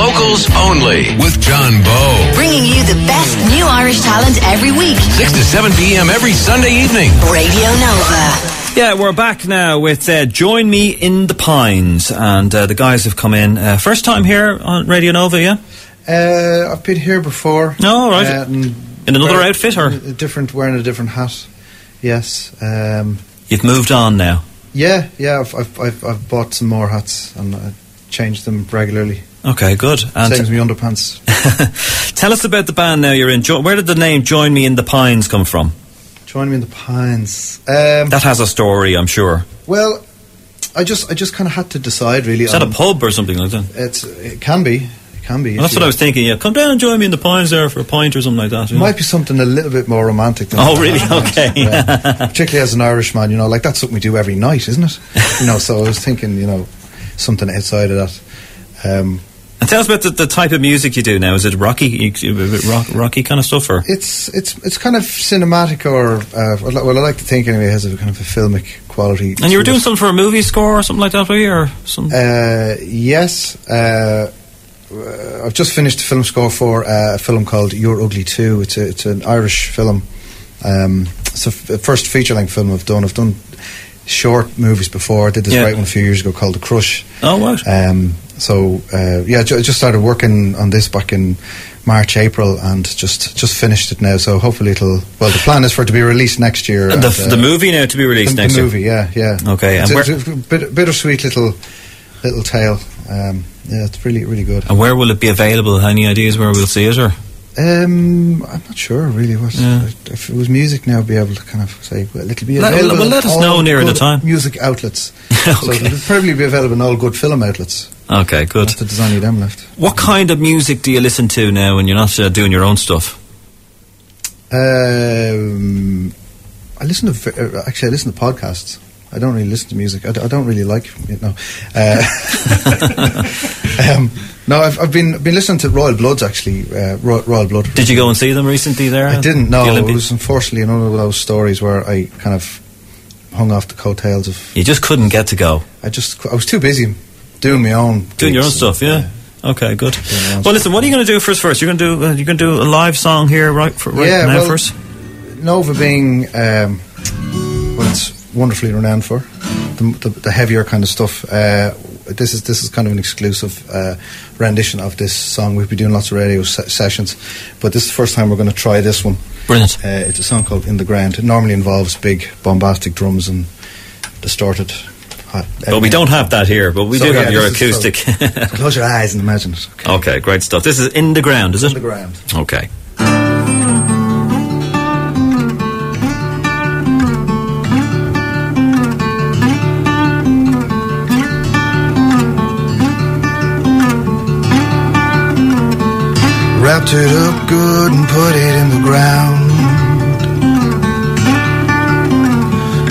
Locals Only with John Bowe. Bringing you the best new Irish talent every week. 6 to 7 p.m. every Sunday evening. Radio Nova. Yeah, we're back now with Join Me in the Pines. And the guys have come in. First time here on Radio Nova, yeah? I've been here before. Oh, right. In another outfit, or? Wearing a different hat. Yes. You've moved on now? Yeah. I've bought some more hats and I changed them regularly. Okay, good. And saves me underpants. Tell us about the band now you're in. Where did the name Join Me in the Pines come from? Join Me in the Pines. That has a story, I'm sure. Well, I just kind of had to decide, really. Is that a pub or something like that? It can be. Well, that's what I was thinking, yeah. Come down and join me in the pines there for a pint or something like that. It might be something a little bit more romantic than that. Oh, really? Okay. Particularly as an Irishman, you know, like that's something we do every night, isn't it? You know, so I was thinking, you know, something outside of that. And tell us about the type of music you do now. Is it rocky kind of stuff, or it's kind of cinematic, or well, I like to think anyway, it has a kind of a filmic quality. And you were doing something for a movie score or something like that, were you, or something? Yes. I've just finished the film score for a film called You're Ugly Too. It's an Irish film. It's the first feature-length film I've done. I've done short movies before. I did this one a few years ago called The Crush. Oh, what? So I just started working on this back in March, April, and just finished it now. So hopefully it'll... Well, the plan is for it to be released next year. The movie now to be released next year? The movie, yeah. Okay. It's a bittersweet little tale. Yeah, it's really, really good. And where will it be available? Any ideas where we'll see it, or...? I'm not sure, really. If it was music now, I'd be able to kind of say, well, it'll be available... Well, let us know nearer the time. Music outlets. Okay. So it'll probably be available in all good film outlets. Okay, good. There's only them left. What kind of music do you listen to now when you're not doing your own stuff? I listen to podcasts. I don't really listen to music. I don't really like it, no. No, I've been listening to Royal Bloods, actually. Royal Blood. Did you go and see them recently there? I didn't, no. It was unfortunately another of those stories where I kind of hung off the coattails of... You just couldn't get to go? I was too busy doing my own... Doing your own stuff, yeah. Okay, good. Well, listen, what are you going to do for us first? You're going to do a live song here right now for us? Nova being... it's wonderfully renowned for the heavier kind of stuff. This is kind of an exclusive rendition of this song. We've been doing lots of radio sessions, but this is the first time we're going to try this one. Brilliant. It's a song called "In the Ground." It normally involves big bombastic drums and distorted. But we don't have that here. But we do have your acoustic. Close your eyes and imagine it. Okay, great stuff. This is "In the Ground," is it? In the ground. Okay. Wrapped it up good and put it in the ground.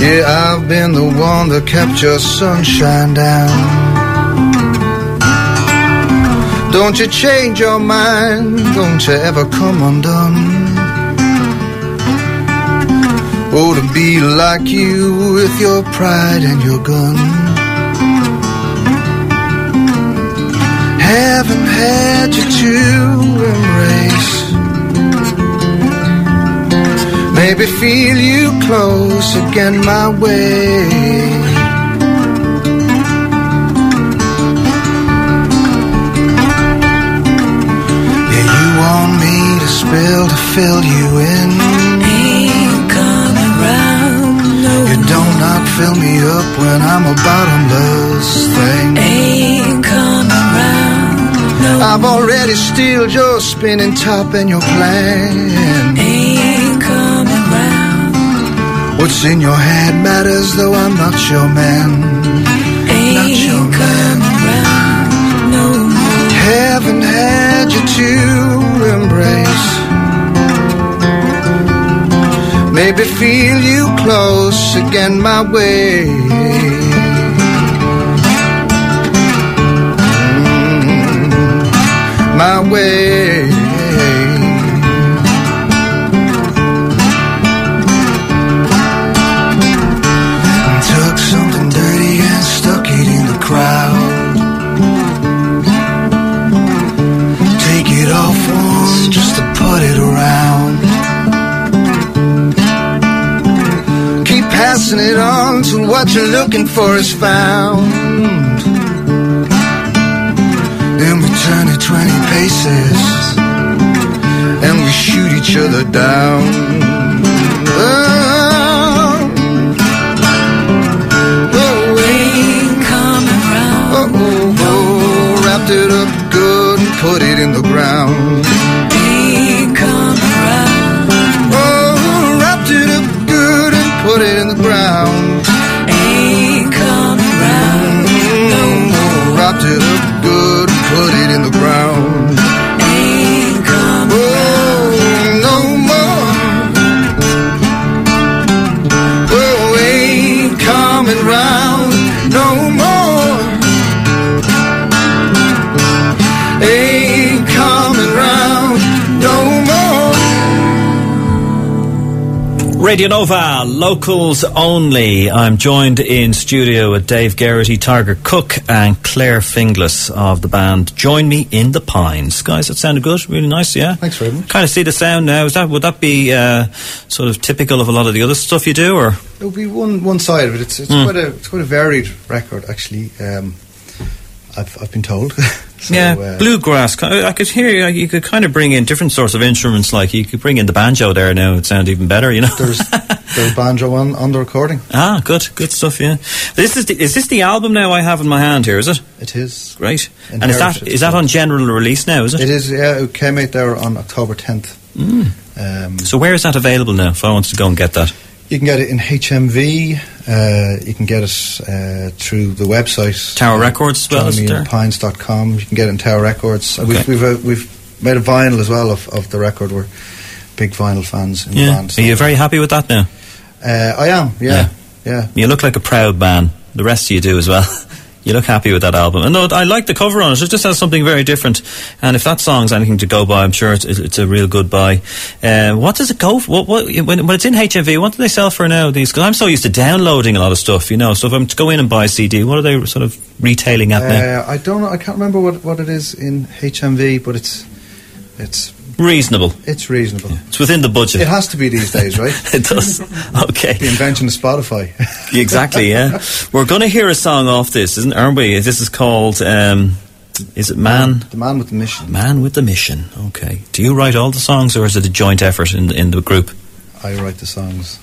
Yeah, I've been the one that kept your sunshine down. Don't you change your mind, don't you ever come undone. Oh, to be like you with your pride and your gun. Haven't had you to embrace. Maybe feel you close again my way. Yeah, you want me to spill to fill you in. Ain't coming round no more. You don't not fill me up when I'm a bottomless thing. Ain't coming round. I've already stealed your spinning top and your plan. Ain't coming round. What's in your head matters, though I'm not your man. Ain't coming round no more. Haven't had you to embrace. Maybe feel you close again my way. My way. I took something dirty and stuck it in the crowd. passing it on till what you're looking for is found. And we turn it 20 paces, and we shoot each other down. Oh, ain't coming round. Oh, oh, oh, wrapped it up good and put it in the ground. Ain't coming round. Oh, wrapped it up good and put it in the ground. Ain't coming round. No, no, wrapped it up good and put it in the ground. Radio Nova, Locals Only. I'm joined in studio with Dave Geraghty, Tiger Cook and Claire Finglas of the band Join Me in the Pines. Guys, that sounded good, really nice, yeah? Thanks very much. Kind of see the sound now. Is that, would that be sort of typical of a lot of the other stuff you do, or? It would be one side of it. It's quite a varied record, actually. I've been told. So, yeah, bluegrass. I could hear you could kind of bring in different sorts of instruments, like you could bring in the banjo there now, it sounds even better, you know. There's banjo on the recording. Ah, good stuff, yeah. Is this the album now I have in my hand here, is it? It is. Great. Inherited. And is that on general release now, is it? It is, yeah, it came out there on October 10th. So where is that available now, if I want to go and get that? You can get it in HMV, you can get it through the website. Tower Records as well, is there? JohnMeInThePines.com. You can get it in Tower Records. Okay. We've made a vinyl as well of the record. We're big vinyl fans in the band. So. Are you very happy with that now? I am, yeah. You look like a proud man. The rest of you do as well. You look happy with that album. And no, I like the cover on it. It just has something very different. And if that song's anything to go by, I'm sure it's a real good buy. What does it go for? When it's in HMV, what do they sell for now? Because I'm so used to downloading a lot of stuff, you know. So if I'm to go in and buy a CD, what are they sort of retailing at now? I don't know. I can't remember what it is in HMV, but it's reasonable. It's reasonable. Yeah. It's within the budget. It has to be these days, right? It does. Okay. The invention of Spotify. Exactly, yeah. We're going to hear a song off this, aren't we? This is called, is it Man? The Man with the Mission. Man with the Mission, okay. Do you write all the songs, or is it a joint effort in the group? I write the songs.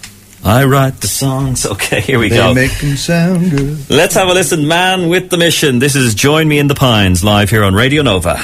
I write the songs. Okay, here we go. They make them sound good. Let's have a listen. Man with the Mission. This is Join Me in the Pines, live here on Radio Nova.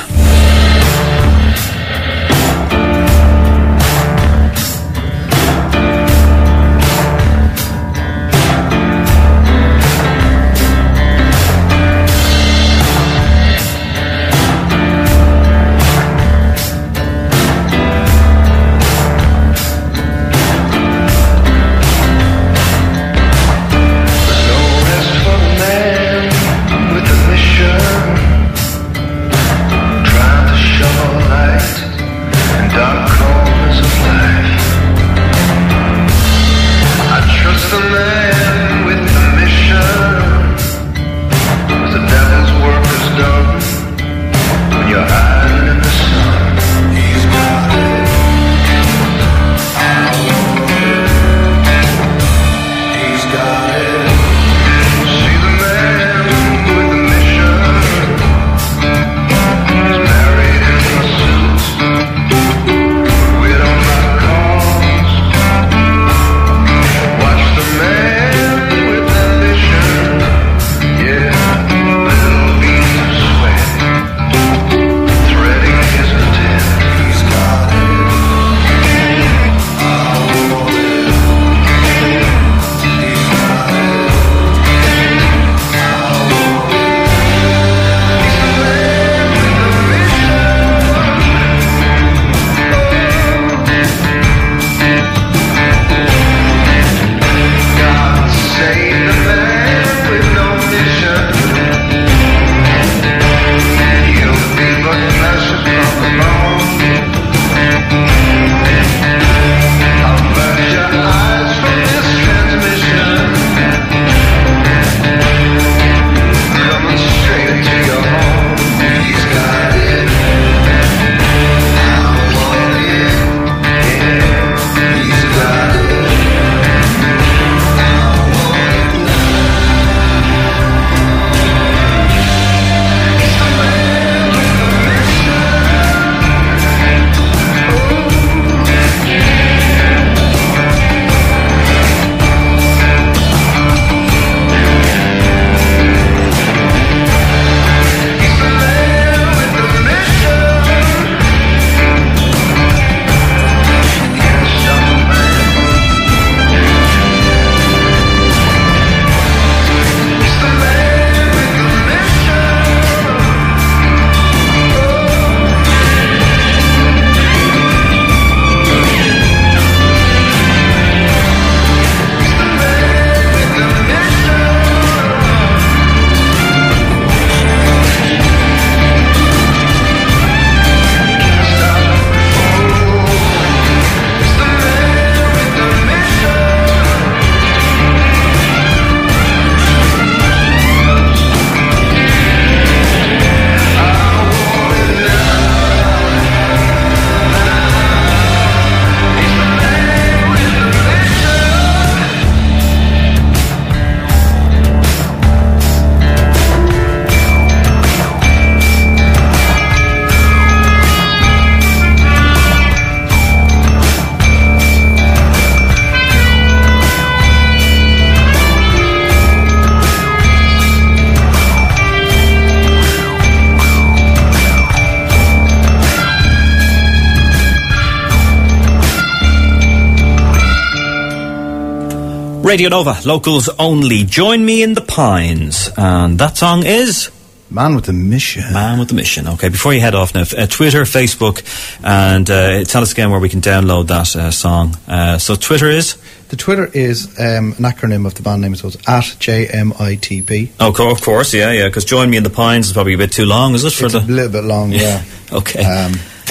Radio Nova, Locals Only, Join Me in the Pines. And that song is... Man with a Mission. Man with a Mission. Okay, before you head off now, Twitter, Facebook, and tell us again where we can download that song. So Twitter is? The Twitter is an acronym of the band name, so it's at JMITP. Oh, of course, yeah, because Join Me in the Pines is probably a bit too long, is it? It's a little bit long, yeah. Okay.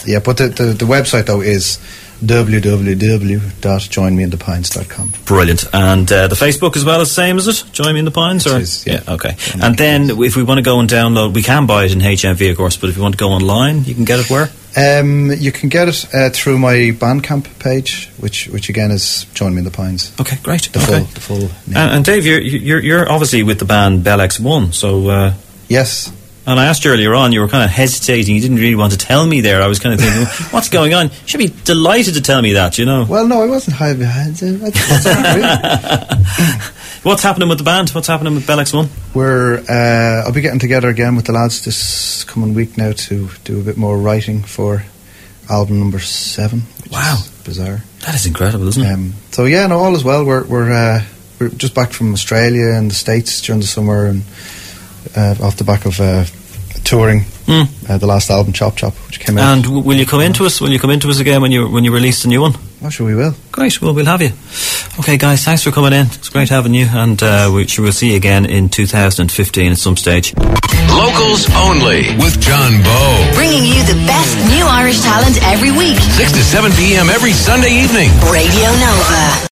Yeah, but the website, though, is www.joinmeinthepines.com. Brilliant. And the Facebook as well is the same, is it? Join Me in the Pines? It is, yeah. Yeah, okay. And then if we want to go and download, we can buy it in HMV, of course, but if you want to go online, you can get it where? You can get it through my Bandcamp page, which again is Join Me in the Pines. Okay, great. The full name. And Dave, you're obviously with the band Bell X1, so... Yes. And I asked you earlier on, you were kind of hesitating, you didn't really want to tell me there. I was kind of thinking, what's going on? You should be delighted to tell me that, you know. Well, no, I wasn't high behind it. What's happening with the band? What's happening with Bell X1? I'll be getting together again with the lads this coming week now to do a bit more writing for album number 7. Wow. Bizarre. That is incredible, isn't it? So, yeah, no, all is well. We're just back from Australia and the States during the summer and... off the back of touring the last album, Chop Chop, which came out. And will you come into us? Will you come into us again when you release the new one? I'm sure we will. Great. Well, we'll have you. Okay, guys, thanks for coming in. It's great having you, and we will see you again in 2015 at some stage. Locals Only with John Bowe, bringing you the best new Irish talent every week, 6 to 7 p.m. every Sunday evening. Radio Nova.